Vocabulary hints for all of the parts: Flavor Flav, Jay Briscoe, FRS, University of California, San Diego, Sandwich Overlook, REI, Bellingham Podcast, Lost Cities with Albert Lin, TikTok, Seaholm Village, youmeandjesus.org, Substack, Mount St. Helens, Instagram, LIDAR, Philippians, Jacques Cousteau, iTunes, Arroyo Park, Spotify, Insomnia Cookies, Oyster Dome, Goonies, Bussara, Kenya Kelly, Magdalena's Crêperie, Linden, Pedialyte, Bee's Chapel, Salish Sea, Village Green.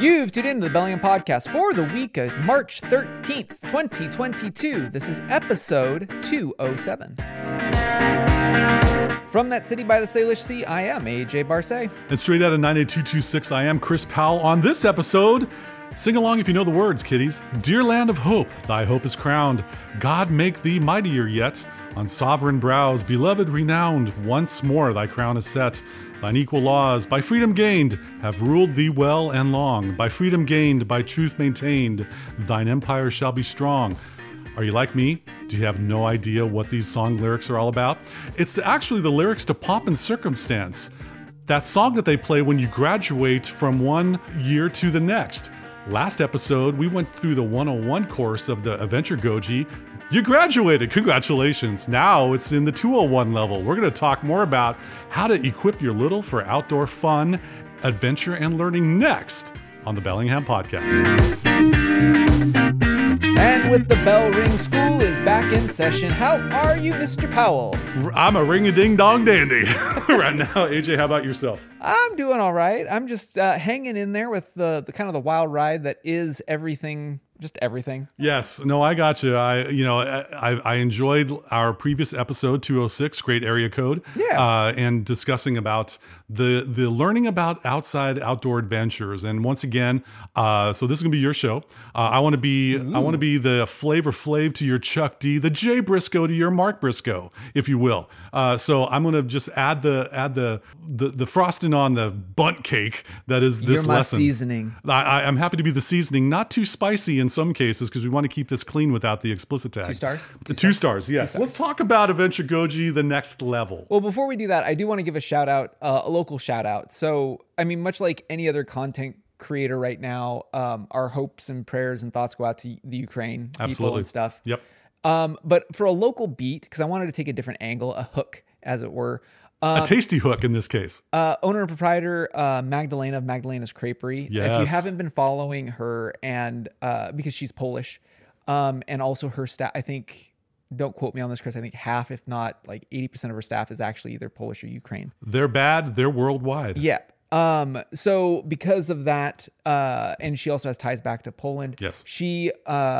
You've tuned into the Bellingham Podcast for the week of March 13th, 2022. This is episode 207. From that city by the Salish Sea, I am A.J. Barsay. And straight out of 98226, I am Chris Powell. On this episode, sing along if you know the words, kiddies. Dear land of hope, thy hope is crowned. God make thee mightier yet. On sovereign brows, beloved, renowned, once more thy crown is set. Thine equal laws, by freedom gained, have ruled thee well and long. By freedom gained, by truth maintained, thine empire shall be strong. Are you like me? Do you have no idea what these song lyrics are all about? It's actually the lyrics to Pomp and Circumstance, that song that they play when you graduate from one year to the next. Last episode, we went through the 101 course of the Adventurgogy. You graduated, congratulations. Now it's in the 201 level. We're gonna talk more about how to equip your little for outdoor fun, adventure, and learning next on the Bellingham Podcast. And with the bell ring, school is back in session. How are you, Mr. Powell? I'm a ring-a-ding-dong dandy right now. AJ, how about yourself? I'm doing all right. I'm just hanging in there with the kind of the wild ride that is everything. Just everything. Yes. No, I got you. I enjoyed our previous episode 206, Great Area Code. Yeah. And discussing about the learning about outside outdoor adventures. And once again, so this is gonna be your show. I want to be the Flavor Flav to your Chuck D, the Jay Briscoe to your Mark Briscoe, if you will. So I'm gonna just add the frosting on the bunt cake that is this. You're my lesson. Seasoning. I'm happy to be the seasoning, not too spicy. In some cases, because we want to keep this clean without the explicit tag. 2 stars? Two stars, yes. 2 stars. Let's talk about Adventurgogy, the next level. Well, before we do that, I do want to give a local shout out. So, I mean, much like any other content creator right now, our hopes and prayers and thoughts go out to the Ukraine people and stuff. Yep. But for a local beat, because I wanted to take a different angle, a hook, as it were. A tasty hook in this case. Owner and proprietor Magdalena of Magdalena's Crêperie. Yes. If you haven't been following her, and because she's Polish, and also her staff, I think, don't quote me on this, Chris, I think half, if not like 80% of her staff is actually either Polish or Ukraine. They're bad. They're worldwide. Yeah. So because of that, and she also has ties back to Poland. Yes. She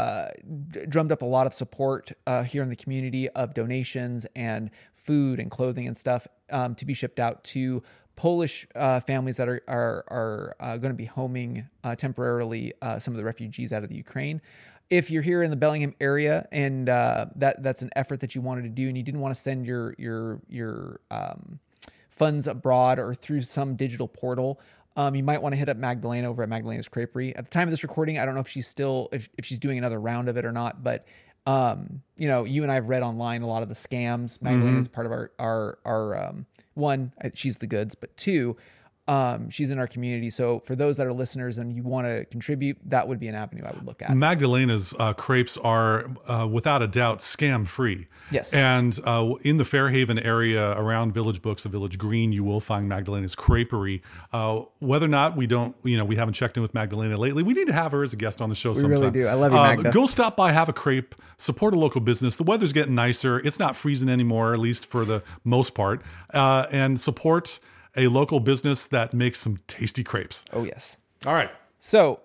drummed up a lot of support here in the community of donations and food and clothing and stuff to be shipped out to Polish families that are going to be homing temporarily some of the refugees out of the Ukraine. If you're here in the Bellingham area and that's an effort that you wanted to do and you didn't want to send your funds abroad or through some digital portal, you might want to hit up Magdalena over at Magdalena's Crêperie. At the time of this recording, I don't know if she's still, if she's doing another round of it or not, but you know, you and I have read online a lot of the scams. Magdalena is part of our one, she's the goods, but two, she's in our community. So for those that are listeners and you want to contribute, that would be an avenue I would look at. Magdalena's crepes are without a doubt scam free. Yes. And in the Fairhaven area around Village Books, the Village Green, you will find Magdalena's Crêperie. Whether or not we haven't checked in with Magdalena lately. We need to have her as a guest on the show sometime. We really do. I love you, Magda. Go stop by, have a crepe, support a local business. The weather's getting nicer. It's not freezing anymore, at least for the most part. And support a local business that makes some tasty crepes. Oh yes. All right. So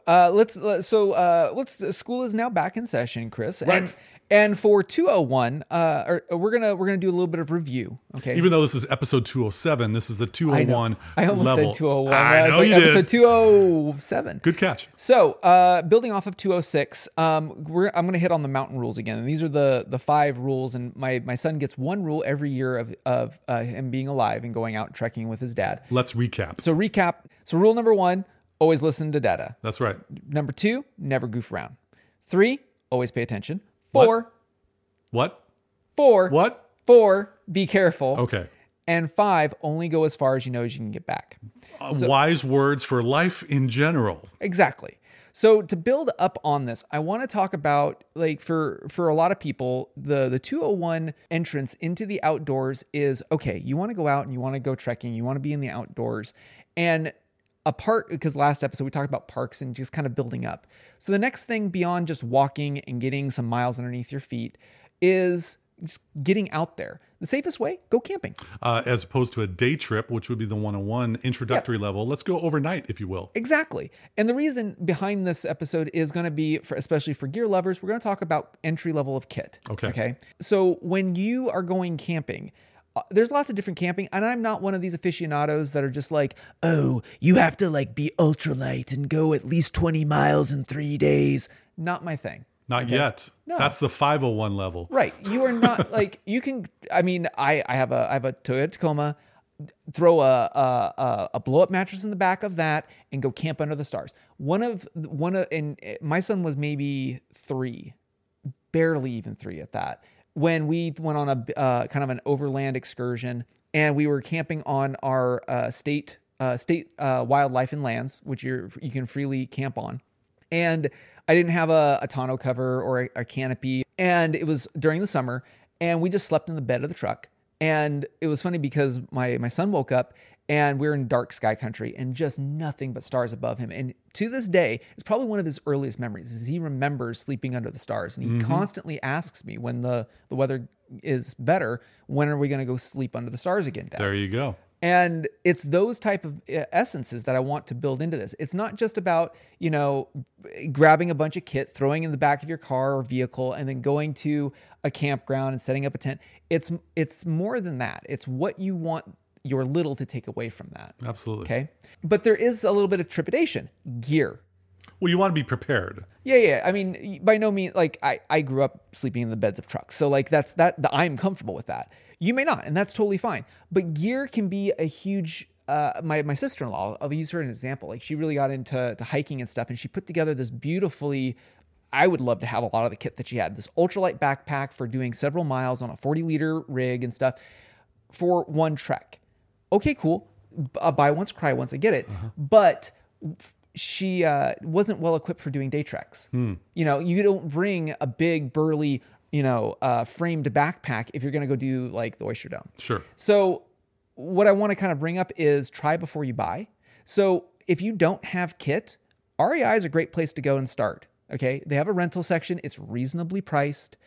school is now back in session, Chris. Right. And for 201, we're gonna do a little bit of review. Okay. Even though this is episode 207, this is the 201 level. I almost said 201. I know you did. Episode 207. Good catch. So building off of 206, I'm gonna hit on the mountain rules again. And these are the 5 rules. And my son gets one rule every year of him being alive and going out trekking with his dad. Let's recap. So rule number 1. Always listen to data. That's right. Number 2, never goof around. 3, always pay attention. 4. What? 4. What? 4, be careful. Okay. And 5, only go as far as you know as you can get back. Wise words for life in general. Exactly. So to build up on this, I want to talk about, like, for a lot of people, the 201 entrance into the outdoors is, okay, you want to go out and you want to go trekking, you want to be in the outdoors. And because last episode we talked about parks and just kind of building up. So the next thing beyond just walking and getting some miles underneath your feet is just getting out there. the safest way, go camping. As opposed to a day trip, which would be the 101 introductory level. Let's go overnight, if you will. Exactly. And the reason behind this episode is going to be, for, especially for gear lovers, we're going to talk about entry level of kit. Okay. So when you are going camping, there's lots of different camping, and I'm not one of these aficionados that are just like, oh, you have to like be ultralight and go at least 20 miles in 3 days. Not my thing. Not yet. No. That's the 501 level. Right. You are not like, you can, I mean, I have a Toyota Tacoma, throw a blow up mattress in the back of that and go camp under the stars. One of, and my son was maybe 3, barely even 3 at that, when we went on a kind of an overland excursion, and we were camping on our state wildlife and lands, which you can freely camp on. And I didn't have a tonneau cover or a canopy, and it was during the summer, and we just slept in the bed of the truck. And it was funny because my son woke up, and we were in dark sky country and just nothing but stars above him. And to this day, it's probably one of his earliest memories is he remembers sleeping under the stars. And he constantly asks me when the weather is better, when are we going to go sleep under the stars again, Dad? There you go. And it's those type of essences that I want to build into this. It's not just about, you know, grabbing a bunch of kit, throwing in the back of your car or vehicle, and then going to a campground and setting up a tent. It's more than that. It's what you want your little to take away from that. Absolutely. Okay. But there is a little bit of trepidation. Gear. Well, you want to be prepared. Yeah. I mean, by no means, like I grew up sleeping in the beds of trucks. So like I'm comfortable with that. You may not, and that's totally fine. But gear can be a huge, my sister-in-law, I'll use her as an example. Like she really got into hiking and stuff, and she put together this beautifully, I would love to have a lot of the kit that she had, this ultralight backpack for doing several miles on a 40-liter rig and stuff for one trek. Okay, cool. Buy once, cry once, I get it. Uh-huh. But she wasn't well equipped for doing day treks. You know, you don't bring a big burly, you know, framed backpack if you're going to go do like the Oyster Dome. Sure. So what I want to kind of bring up is try before you buy. So if you don't have kit, REI is a great place to go and start. Okay. They have a rental section. It's reasonably priced.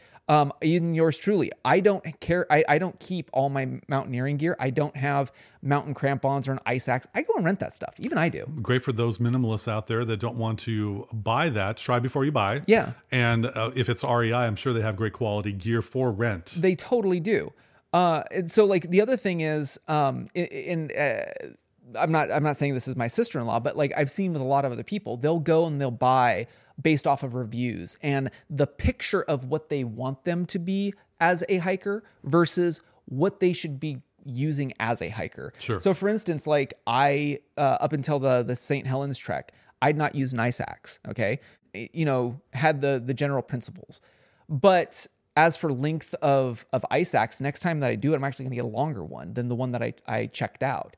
Even yours truly. I don't care. I don't keep all my mountaineering gear. I don't have mountain crampons or an ice axe. I go and rent that stuff. Even I do. Great for those minimalists out there that don't want to buy that. Try before you buy. Yeah. And if it's REI, I'm sure they have great quality gear for rent. They totally do. And so like the other thing is, I'm not saying this is my sister-in-law, but like I've seen with a lot of other people, they'll go and they'll buy based off of reviews and the picture of what they want them to be as a hiker versus what they should be using as a hiker. Sure. So for instance, like I, up until the St. Helens trek, I'd not used an ice axe. Okay. You know, had the general principles, but as for length of ice axe, next time that I do it, I'm actually going to get a longer one than the one that I checked out.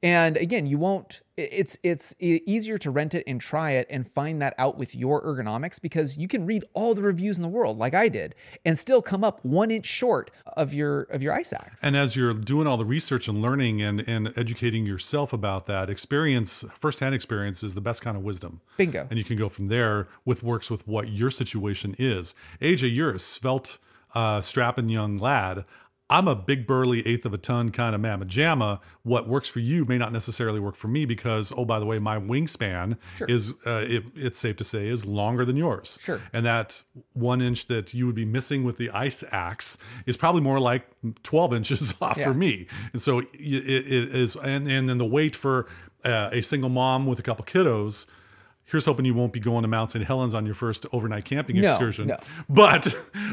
And again, you won't, it's easier to rent it and try it and find that out with your ergonomics, because you can read all the reviews in the world like I did and still come up 1 inch short of your ice axe. And as you're doing all the research and learning and educating yourself about that experience, firsthand experience is the best kind of wisdom. Bingo. And you can go from there with works with what your situation is. AJ, you're a svelte, strapping young lad. I'm a big burly 1/8 of a ton kind of mamma jamma. What works for you may not necessarily work for me because, oh, by the way, my wingspan is, it's safe to say, is longer than yours. Sure. And that 1 inch that you would be missing with the ice axe is probably more like 12 inches off for me. And so it is, and then the weight for a single mom with a couple kiddos. Here's hoping you won't be going to Mount St. Helens on your first overnight camping excursion. No. But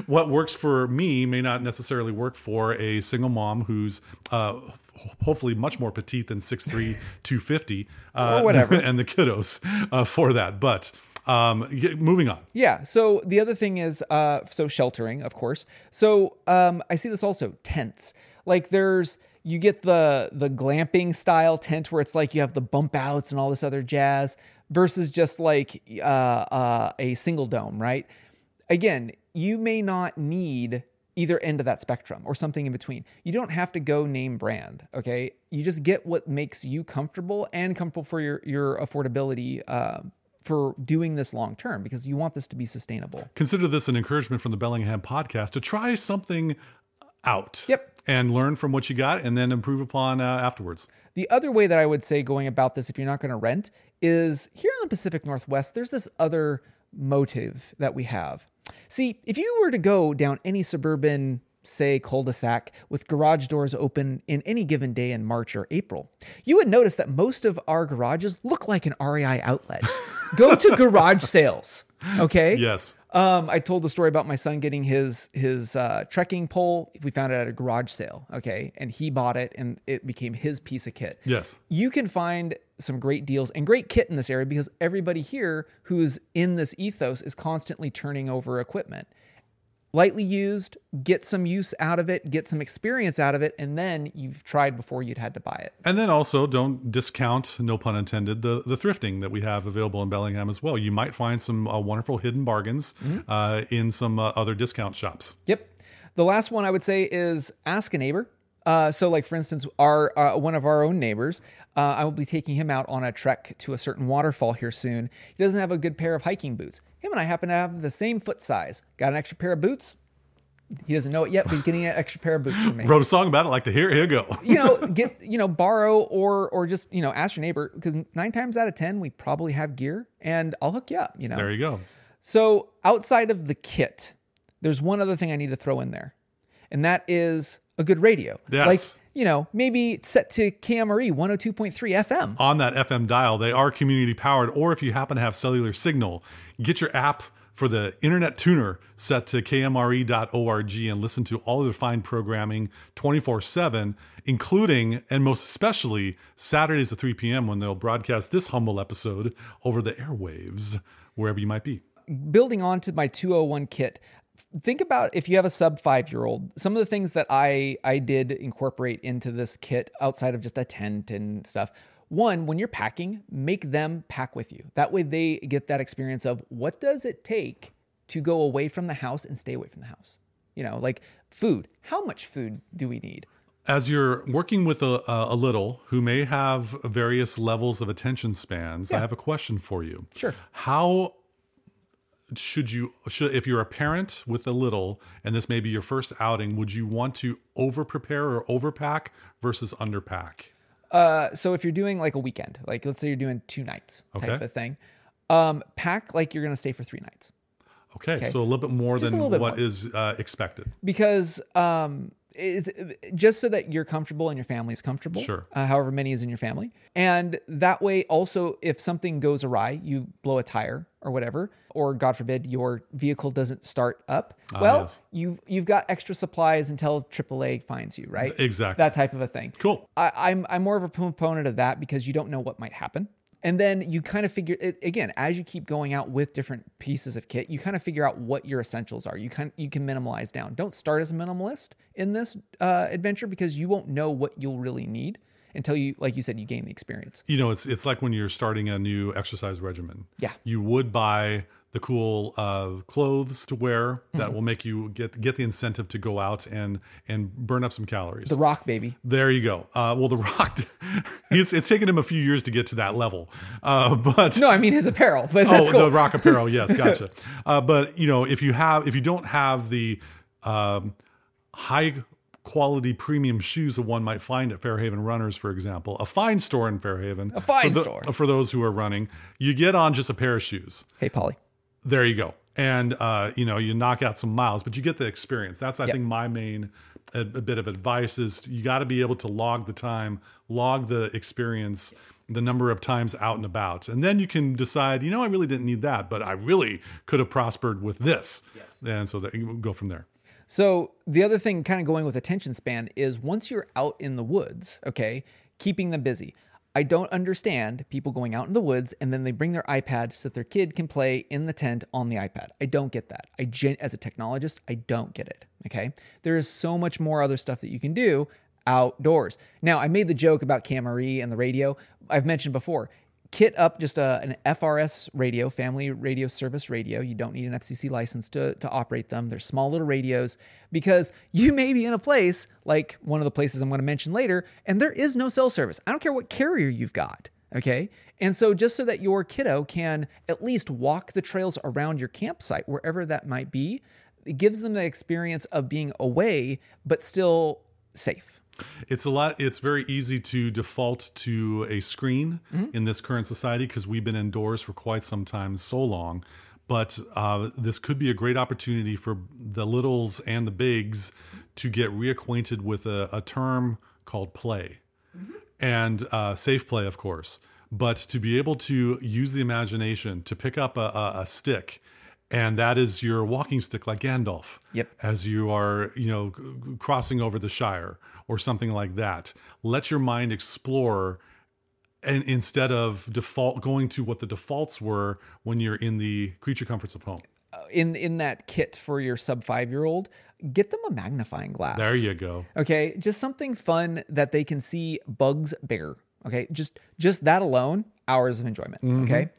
what works for me may not necessarily work for a single mom who's hopefully much more petite than 6'3", 250. Or whatever. And the kiddos for that. But moving on. Yeah. So the other thing is, so sheltering, of course. So I see this also, tents. Like there's... You get the glamping style tent where it's like you have the bump outs and all this other jazz versus just like a single dome, right? Again, you may not need either end of that spectrum or something in between. You don't have to go name brand, okay? You just get what makes you comfortable and comfortable for your affordability for doing this long-term, because you want this to be sustainable. Consider this an encouragement from the Bellingham Podcast to try something out. Yep. and learn from what you got and then improve upon afterwards. The other way that I would say going about this, if you're not going to rent, is here in the Pacific Northwest, there's this other motive that we have. See, if you were to go down any suburban, say, cul-de-sac with garage doors open in any given day in March or April, you would notice that most of our garages look like an REI outlet. Go to garage sales. Okay. Yes. I told the story about my son getting his trekking pole. We found it at a garage sale. Okay. And he bought it and it became his piece of kit. Yes. You can find some great deals and great kit in this area because everybody here who's in this ethos is constantly turning over equipment. Lightly used, get some use out of it, get some experience out of it, and then you've tried before you'd had to buy it. And then also don't discount, no pun intended, the thrifting that we have available in Bellingham as well. You might find some wonderful hidden bargains in some other discount shops. Yep. The last one I would say is ask a neighbor. So like, for instance, one of our own neighbors, I will be taking him out on a trek to a certain waterfall here soon. He doesn't have a good pair of hiking boots. Him and I happen to have the same foot size. Got an extra pair of boots. He doesn't know it yet, but he's getting an extra pair of boots from me. Wrote a song about it. Like to hear it. Here go. Borrow or just, ask your neighbor, because 9 times out of 10, we probably have gear and I'll hook you up, There you go. So outside of the kit, there's one other thing I need to throw in there. And that is a good radio. Yes. Maybe set to KMRE 102.3 FM. On that FM dial, they are community powered, or if you happen to have cellular signal, get your app for the internet tuner set to kmre.org and listen to all of the fine programming 24/7, including, and most especially, Saturdays at 3 p.m. when they'll broadcast this humble episode over the airwaves, wherever you might be. Building on to my 201 kit, think about if you have a sub 5-year-old, some of the things that I did incorporate into this kit outside of just a tent and stuff. One, when you're packing, make them pack with you. That way they get that experience of what does it take to go away from the house and stay away from the house? Like food, how much food do we need? As you're working with a little who may have various levels of attention spans, yeah. I have a question for you. Sure. How should if you're a parent with a little and this may be your first outing, would you want to over prepare or overpack versus underpack? So if you're doing like a weekend, like let's say you're doing 2 nights type of thing, pack like you're going to stay for 3 nights. Okay. So a little bit more just than bit what more. Is expected. Because it's just so that you're comfortable and your family's comfortable. Sure. However many is in your family. And that way also, if something goes awry, you blow a tire or whatever, or God forbid your vehicle doesn't start up. Yes. You've got extra supplies until AAA finds you, right? Exactly. That type of a thing. Cool. I'm more of a proponent of that because you don't know what might happen. And then you kind of figure it again, as you keep going out with different pieces of kit, you kind of figure out what your essentials are. You can minimalize down. Don't start as a minimalist in this adventure because you won't know what you'll really need until you, like you said, you gain the experience. It's like when you're starting a new exercise regimen. Yeah. You would buy the cool clothes to wear that will make you get the incentive to go out and burn up some calories. The Rock, baby. There you go. The Rock, it's taken him a few years to get to that level. His apparel. But that's cool. The Rock apparel. Yes, gotcha. If you don't have the high quality premium shoes that one might find at Fairhaven Runners, for example, a fine store in Fairhaven. A fine store for those who are running. You get on just a pair of shoes. Hey, Polly. There you go. And, you knock out some miles, but you get the experience. That's, I think, my main bit of advice is you got to be able to log the time, log the experience, the number of times out and about. And then you can decide, I really didn't need that, but I really could have prospered with this. Yes. And so you go from there. So the other thing kind of going with attention span is once you're out in the woods, keeping them busy. I don't understand people going out in the woods and then they bring their iPad so that their kid can play in the tent on the iPad. I don't get that. As a technologist, I don't get it, okay? There is so much more other stuff that you can do outdoors. Now, I made the joke about KMRE and the radio. I've mentioned before, kit up just an FRS radio, family radio service radio. You don't need an FCC license to operate them. They're small little radios because you may be in a place like one of the places I'm going to mention later, and there is no cell service. I don't care what carrier you've got, okay? And so just so that your kiddo can at least walk the trails around your campsite, wherever that might be, it gives them the experience of being away, but still safe. It's very easy to default to a screen in this current society because we've been indoors for quite some time, so long. But this could be a great opportunity for the littles and the bigs to get reacquainted with a term called play and safe play, of course. But to be able to use the imagination to pick up a stick, and that is your walking stick, like Gandalf, as you are, crossing over the Shire or something like that. Let your mind explore, and instead of default going to what the defaults were when you're in the creature comforts of home. In that kit for your sub 5-year-old, get them a magnifying glass. There you go. Okay, just something fun that they can see bugs bigger. Okay, just that alone, hours of enjoyment. Mm-hmm. Okay,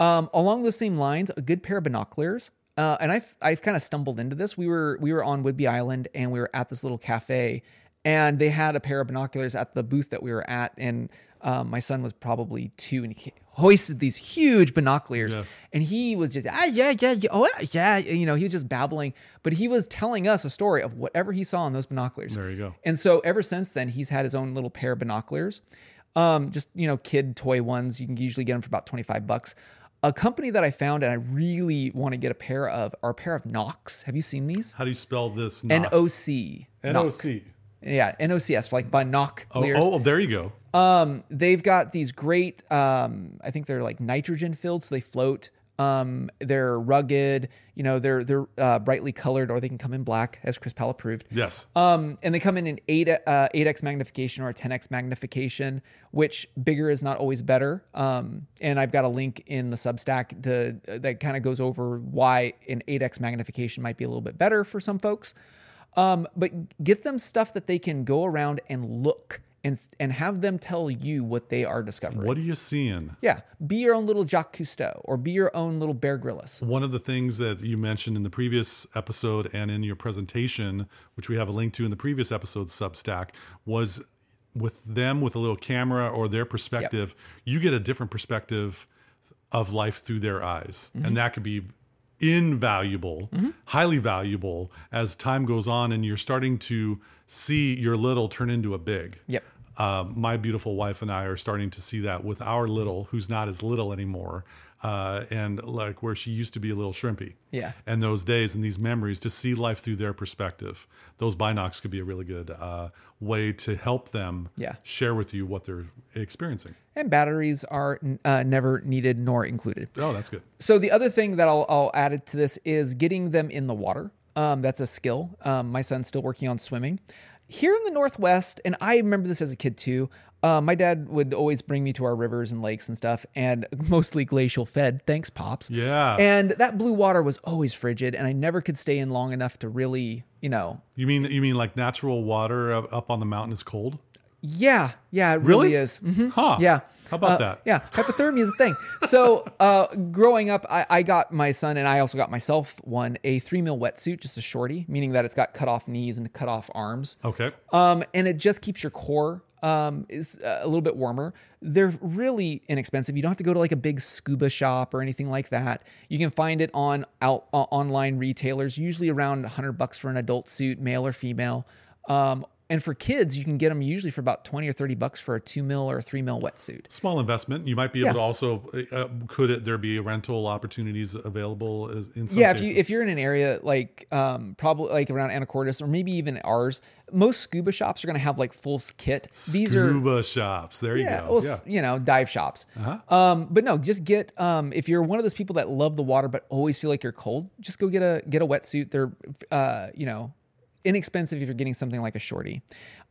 along those same lines, a good pair of binoculars. And I've kind of stumbled into this. We were on Whidbey Island and we were at this little cafe, and they had a pair of binoculars at the booth that we were at, and my son was probably 2, and he hoisted these huge binoculars, and he was just he was just babbling, but he was telling us a story of whatever he saw in those binoculars. There you go. And so ever since then, he's had his own little pair of binoculars. Just, kid toy ones. You can usually get them for about $25. A company that I found and I really want to get a pair of are a pair of Nocs. Have you seen these? How do you spell this? N-O-C. N-O-C. Yeah, N-O-C-S, like binoculars. Oh, there you go. They've got these great, I think they're like nitrogen filled, so they float. They're rugged, they're brightly colored, or they can come in black, as Chris Powell proved. Yes. And they come in an 8x magnification or a 10x magnification, which bigger is not always better. And I've got a link in the Substack that kind of goes over why an 8x magnification might be a little bit better for some folks. But get them stuff that they can go around and look and have them tell you what they are discovering. What are you seeing? Yeah. Be your own little Jacques Cousteau, or be your own little Bear Grylls. One of the things that you mentioned in the previous episode and in your presentation, which we have a link to in the previous episode's Substack, was with them with a little camera or their perspective, you get a different perspective of life through their eyes. Mm-hmm. And that could be invaluable, highly valuable as time goes on, and you're starting to see your little turn into a big. Yep. My beautiful wife and I are starting to see that with our little, who's not as little anymore, and like where she used to be a little shrimpy. Yeah. And those days and these memories, to see life through their perspective, those binocs could be a really good way to help them share with you what they're experiencing. And batteries are never needed nor included. Oh, that's good. So the other thing that I'll add to this is getting them in the water. That's a skill. My son's still working on swimming. Here in the Northwest, and I remember this as a kid too, my dad would always bring me to our rivers and lakes and stuff, and mostly glacial fed. Thanks, Pops. Yeah. And that blue water was always frigid, and I never could stay in long enough to really, You mean like natural water up on the mountain is cold? Yeah, it really is. Mm-hmm. Huh. Yeah. How about that? Yeah, hypothermia is a thing. So growing up, I got my son, and I also got myself one, a 3-mil wetsuit, just a shorty, meaning that it's got cut off knees and cut off arms. Okay. And it just keeps your core is a little bit warmer. They're really inexpensive. You don't have to go to like a big scuba shop or anything like that. You can find it on online retailers, usually around $100 for an adult suit, male or female. And for kids, you can get them usually for about $20 or $30 for a 2-mil or a 3-mil wetsuit. Small investment. You might be able to also. There be rental opportunities available in some cases? If you're in an area like probably like around Anacortes or maybe even ours, most scuba shops are going to have like full kit. Scuba shops. There you go. Well, dive shops. Uh-huh. But no, just get if you're one of those people that love the water but always feel like you're cold, just go get a wetsuit. They're inexpensive if you're getting something like a shorty.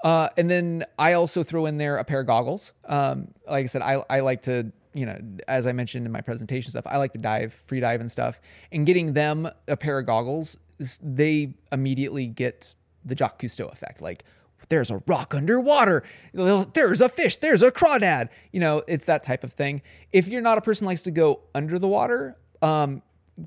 And then I also throw in there a pair of goggles. Like I said, I like to, as I mentioned in my presentation stuff, I like to free dive and stuff. And getting them a pair of goggles, they immediately get the Jacques Cousteau effect. Like, there's a rock underwater. There's a fish. There's a crawdad. It's that type of thing. If you're not a person who likes to go under the water,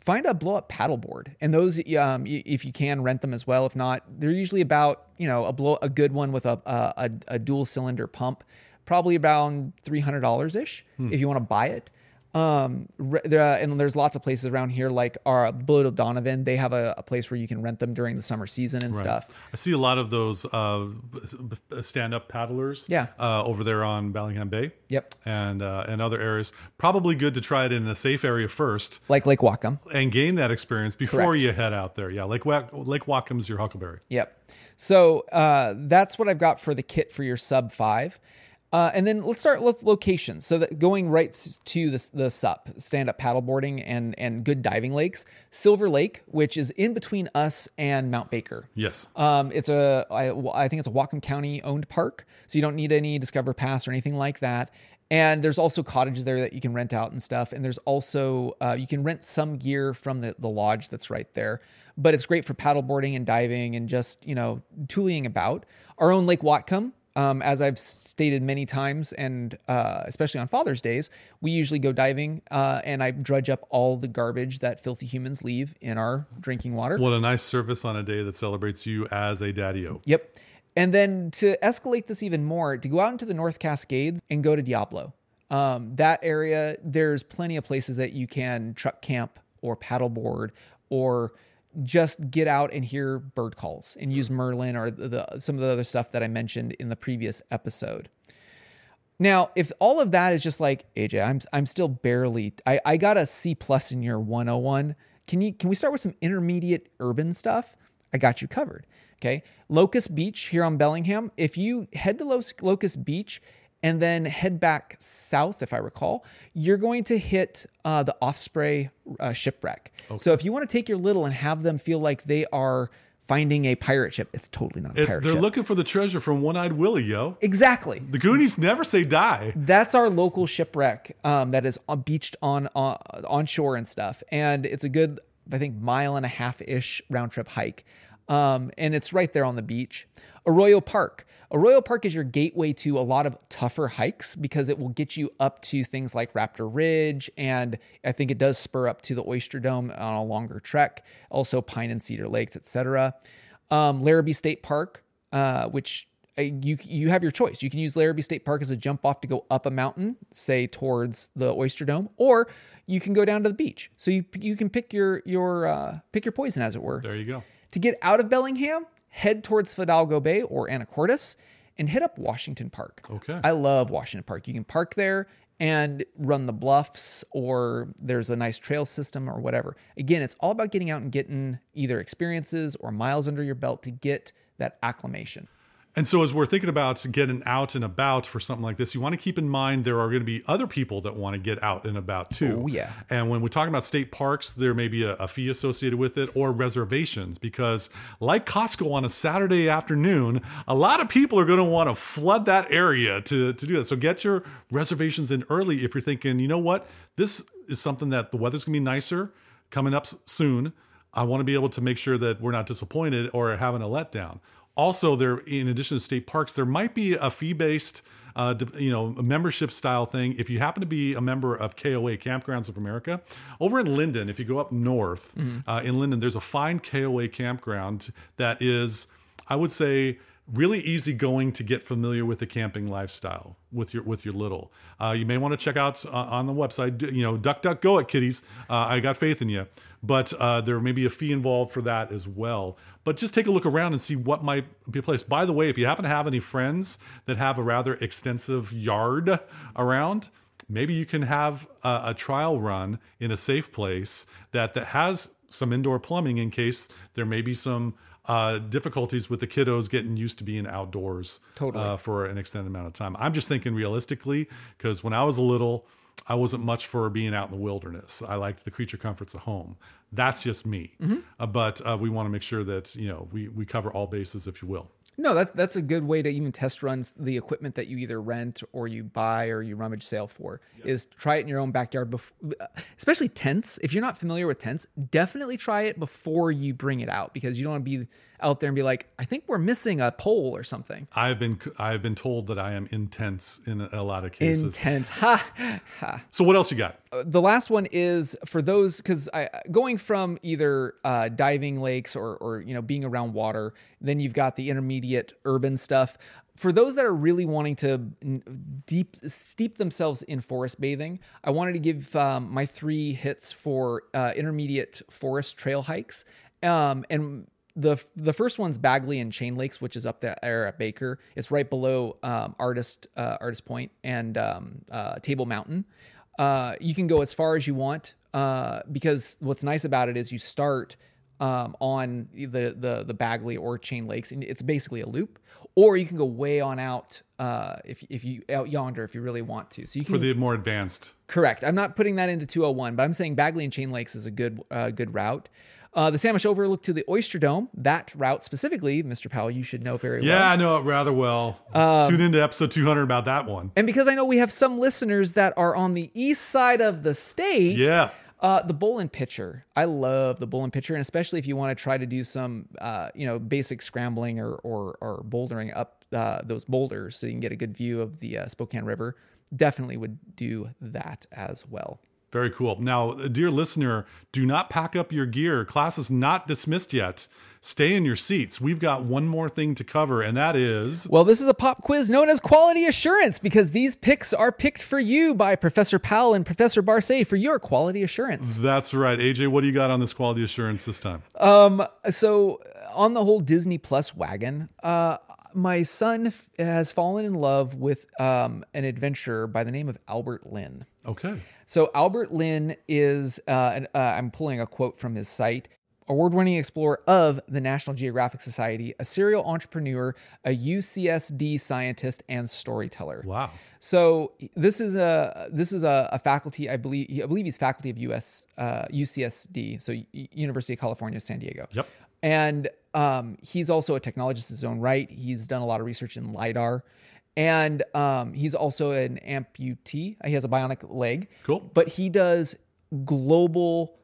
find a blow up paddleboard, and those, if you can, rent them as well. If not, they're usually about, a good one with a dual cylinder pump, probably around $300 ish if you want to buy it. And there's lots of places around here, like our Bullet O'Donovan. They have a place where you can rent them during the summer season and stuff. I see a lot of those stand-up paddlers over there on Bellingham Bay. Yep. And other areas. Probably good to try it in a safe area first. Like Lake Whatcom. And gain that experience before you head out there. Yeah, Lake Whatcom's your huckleberry. Yep. So that's what I've got for the kit for your sub 5. And then let's start with locations. So that going right to the SUP, stand-up paddleboarding and good diving lakes. Silver Lake, which is in between us and Mount Baker. Yes. I think it's a Whatcom County-owned park, so you don't need any Discover Pass or anything like that. And there's also cottages there that you can rent out and stuff. And there's also, you can rent some gear from the lodge that's right there. But it's great for paddleboarding and diving and just, tooling about. Our own Lake Whatcom. As I've stated many times, and especially on Father's Days, we usually go diving, and I drudge up all the garbage that filthy humans leave in our drinking water. What a nice service on a day that celebrates you as a daddy-o. Yep. And then to escalate this even more, to go out into the North Cascades and go to Diablo. That area, there's plenty of places that you can truck camp or paddleboard or just get out and hear bird calls and use Merlin or some of the other stuff that I mentioned in the previous episode. Now, if all of that is just like, AJ, I'm still barely, I got a C+ in year 101. Can we start with some intermediate urban stuff? I got you covered. Okay. Locust Beach here on Bellingham. If you head to Locust Beach and then head back south, if I recall, you're going to hit the Osprey shipwreck. Okay. So if you want to take your little and have them feel like they are finding a pirate ship, it's totally not a pirate ship. They're looking for the treasure from One-Eyed Willie, yo. Exactly. The Goonies never say die. That's our local shipwreck that is beached on shore and stuff. And it's a good, I think, 1.5-mile round-trip hike. And it's right there on the beach. Arroyo Park. Arroyo Park is your gateway to a lot of tougher hikes because it will get you up to things like Raptor Ridge, and I think it does spur up to the Oyster Dome on a longer trek, also Pine and Cedar Lakes, etc. Larrabee State Park, which you have your choice. You can use Larrabee State Park as a jump off to go up a mountain, say towards the Oyster Dome, or you can go down to the beach. So you can pick your poison, as it were. There you go. To get out of Bellingham, head towards Fidalgo Bay or Anacortes and hit up Washington Park. Okay. I love Washington Park. You can park there and run the bluffs, or there's a nice trail system or whatever. Again, it's all about getting out and getting either experiences or miles under your belt to get that acclimation. And so as we're thinking about getting out and about for something like this, you want to keep in mind there are going to be other people that want to get out and about too. Oh, yeah. And when we're talking about state parks, there may be a fee associated with it or reservations, because like Costco on a Saturday afternoon, a lot of people are going to want to flood that area to do that. So get your reservations in early if you're thinking, you know what, this is something that the weather's going to be nicer coming up soon. I want to be able to make sure that we're not disappointed or having a letdown. Also, in addition to state parks, there might be a fee-based, membership style thing. If you happen to be a member of KOA, Campgrounds of America, over in Linden, if you go up north in Linden, there's a fine KOA campground that is, I would say, really easy going to get familiar with the camping lifestyle with your little. You may want to check out on the website, duck, duck, go at kiddies. I got faith in you. But there may be a fee involved for that as well. But just take a look around and see what might be a place. By the way, if you happen to have any friends that have a rather extensive yard around, maybe you can have a trial run in a safe place that has some indoor plumbing in case there may be some difficulties with the kiddos getting used to being outdoors for an extended amount of time. I'm just thinking realistically, because when I was little, I wasn't much for being out in the wilderness. I liked the creature comforts of home. That's just me. Mm-hmm. But we want to make sure that we cover all bases, if you will. No, that's a good way to even test run the equipment that you either rent or you buy or you rummage sale for. Yep. Is try it in your own backyard, especially tents. If you're not familiar with tents, definitely try it before you bring it out, because you don't want to be out there and be like, I think we're missing a pole or something. I've been told that I am intense in a lot of cases. Intense, ha, ha. So what else you got? The last one is for those, because going from either diving lakes or being around water, then you've got the intermediate urban stuff. For those that are really wanting to steep themselves in forest bathing, I wanted to give my three hits for intermediate forest trail hikes. And the first one's Bagley and Chain Lakes, which is up there at Baker. It's right below Artist Point and Table Mountain. You can go as far as you want because what's nice about it is you start on the Bagley or Chain Lakes, and it's basically a loop. Or you can go way on out if you out yonder if you really want to. So you can, for the more advanced. Correct. I'm not putting that into 201, but I'm saying Bagley and Chain Lakes is a good route. The Sandwich Overlook to the Oyster Dome, that route specifically, Mr. Powell, you should know very well. Yeah, I know it rather well. Tune into episode 200 about that one. And because I know we have some listeners that are on the east side of the state. Yeah. The Bowl and Pitcher. I love the Bowl and Pitcher, and especially if you want to try to do some, basic scrambling or bouldering up those boulders so you can get a good view of the Spokane River. Definitely would do that as well. Very cool. Now, dear listener, do not pack up your gear. Class is not dismissed yet. Stay in your seats. We've got one more thing to cover, and that is... Well, this is a pop quiz known as Quality Assurance, because these picks are picked for you by Professor Powell and Professor Barsay for your quality assurance. That's right. AJ, what do you got on this quality assurance this time? So, on the whole Disney Plus wagon, my son has fallen in love with an adventurer by the name of Albert Lin. Okay. So, Albert Lin is... I'm pulling a quote from his site... award-winning explorer of the National Geographic Society, a serial entrepreneur, a UCSD scientist, and storyteller. Wow! So this is a faculty. I believe he's faculty of UCSD, so University of California, San Diego. Yep. And he's also a technologist in his own right. He's done a lot of research in LIDAR. And he's also an amputee. He has a bionic leg. Cool. But he does global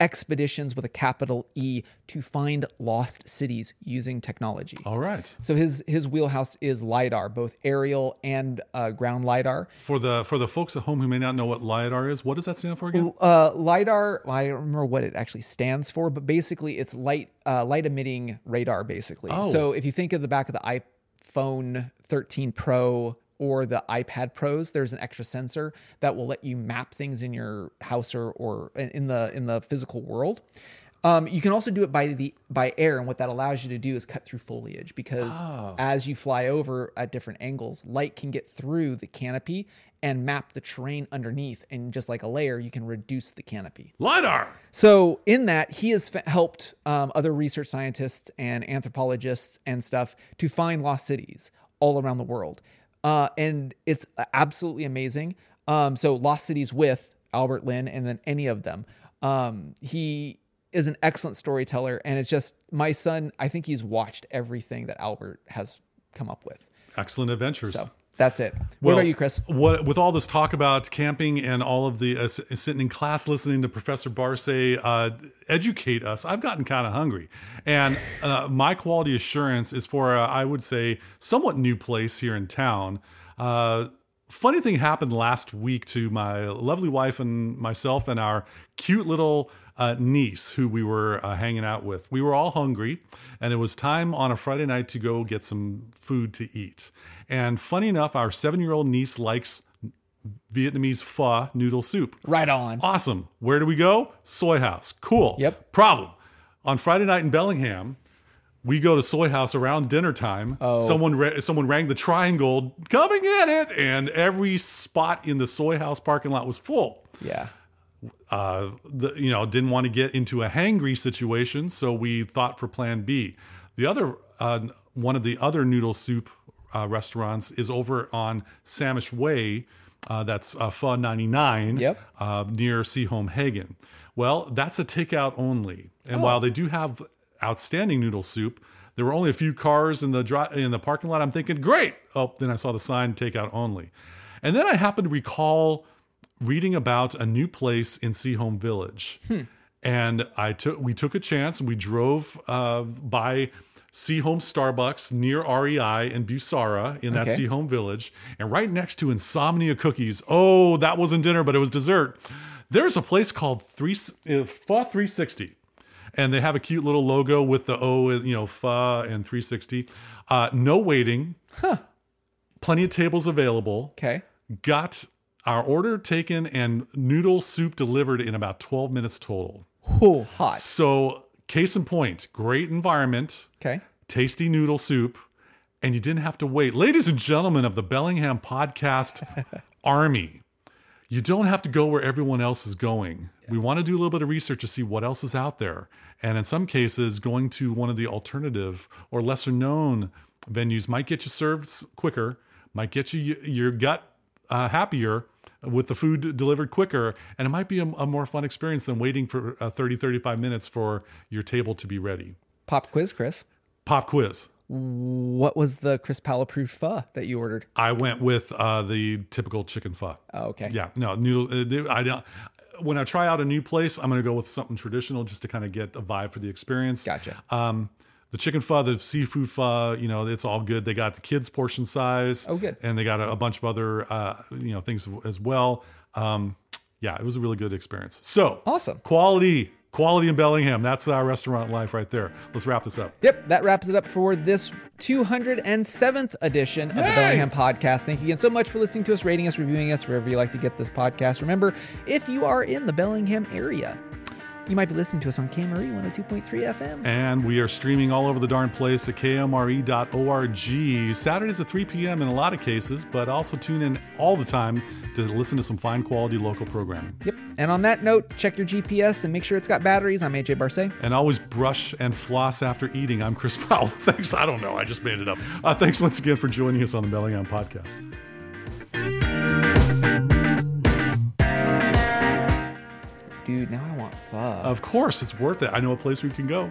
expeditions with a capital E to find lost cities using technology. All right. So his wheelhouse is LIDAR, both aerial and ground LIDAR. For the folks at home who may not know what LIDAR is, what does that stand for again? LIDAR, I don't remember what it actually stands for, but basically it's light emitting radar, basically. Oh. So if you think of the back of the iPhone 13 Pro or the iPad Pros, there's an extra sensor that will let you map things in your house or in the physical world. You can also do it by air, and what that allows you to do is cut through foliage, because as you fly over at different angles, light can get through the canopy and map the terrain underneath, and just like a layer, you can reduce the canopy. LIDAR! So in that, he has helped other research scientists and anthropologists and stuff to find lost cities all around the world. And it's absolutely amazing. So Lost Cities with Albert Lin, and then any of them. He is an excellent storyteller, and it's just my son. I think he's watched everything that Albert has come up with. Excellent adventures. So that's it. What about you, Chris? With all this talk about camping and all of the sitting in class listening to Professor Barsay educate us, I've gotten kind of hungry. And my quality assurance is for, I would say, somewhat new place here in town. Funny thing happened last week to my lovely wife and myself and our cute little niece who we were hanging out with. We were all hungry, and it was time on a Friday night to go get some food to eat. And funny enough, our 7-year-old niece likes Vietnamese pho noodle soup. Right on. Awesome. Where do we go? Soy House. Cool. Yep. Problem. On Friday night in Bellingham, we go to Soy House around dinner time. Oh. Someone rang the triangle, coming in it, and every spot in the Soy House parking lot was full. Yeah. Didn't want to get into a hangry situation, so we thought for plan B. The other one of the other noodle soup restaurants is over on Samish Way. That's Pho 99, yep. Near Seaholm Hagen. Well, that's a takeout only, and while they do have outstanding noodle soup, there were only a few cars in the parking lot. I'm thinking, great. Oh, then I saw the sign, takeout only, and then I happened to recall reading about a new place in Seaholm Village. And we took a chance, and we drove by Seaholm Starbucks near REI and Bussara in that Seaholm Village, and right next to Insomnia Cookies. Oh, that wasn't dinner, but it was dessert. There's a place called Pho 360, and they have a cute little logo with the O, pho and 360. No waiting. Huh. Plenty of tables available. Okay. Got our order taken and noodle soup delivered in about 12 minutes total. Oh, hot. So case in point, great environment. Okay. Tasty noodle soup. And you didn't have to wait. Ladies and gentlemen of the Bellingham Podcast Army, you don't have to go where everyone else is going. Yeah. We want to do a little bit of research to see what else is out there. And in some cases, going to one of the alternative or lesser known venues might get you served quicker, might get you your gut happier with the food delivered quicker. And it might be a more fun experience than waiting for 30, 35 minutes for your table to be ready. Pop quiz, Chris. Pop quiz. What was the Chris Powell approved pho that you ordered? I went with the typical chicken pho. Oh, okay. Yeah, no noodles. I don't. When I try out a new place, I'm going to go with something traditional just to kind of get a vibe for the experience. Gotcha. The chicken pho, the seafood pho, you know, it's all good. They got the kids' portion size. Oh, good. And they got a bunch of other you know, things as well. Yeah, it was a really good experience. So awesome. Quality in Bellingham. That's our restaurant life right there. Let's wrap this up. Yep, that wraps it up for this 207th edition of the Bellingham Podcast. Thank you again so much for listening to us, rating us, reviewing us, wherever you like to get this podcast. Remember, if you are in the Bellingham area, you might be listening to us on KMRE 102.3 FM. And we are streaming all over the darn place at KMRE.org. Saturdays at 3 p.m. in a lot of cases, but also tune in all the time to listen to some fine quality local programming. Yep. And on that note, check your GPS and make sure it's got batteries. I'm A.J. Barsay. And always brush and floss after eating. I'm Chris Powell. Thanks. I don't know. I just made it up. Thanks once again for joining us on the Bellingham Podcast. Dude, now I want pho. Of course, it's worth it. I know a place we can go.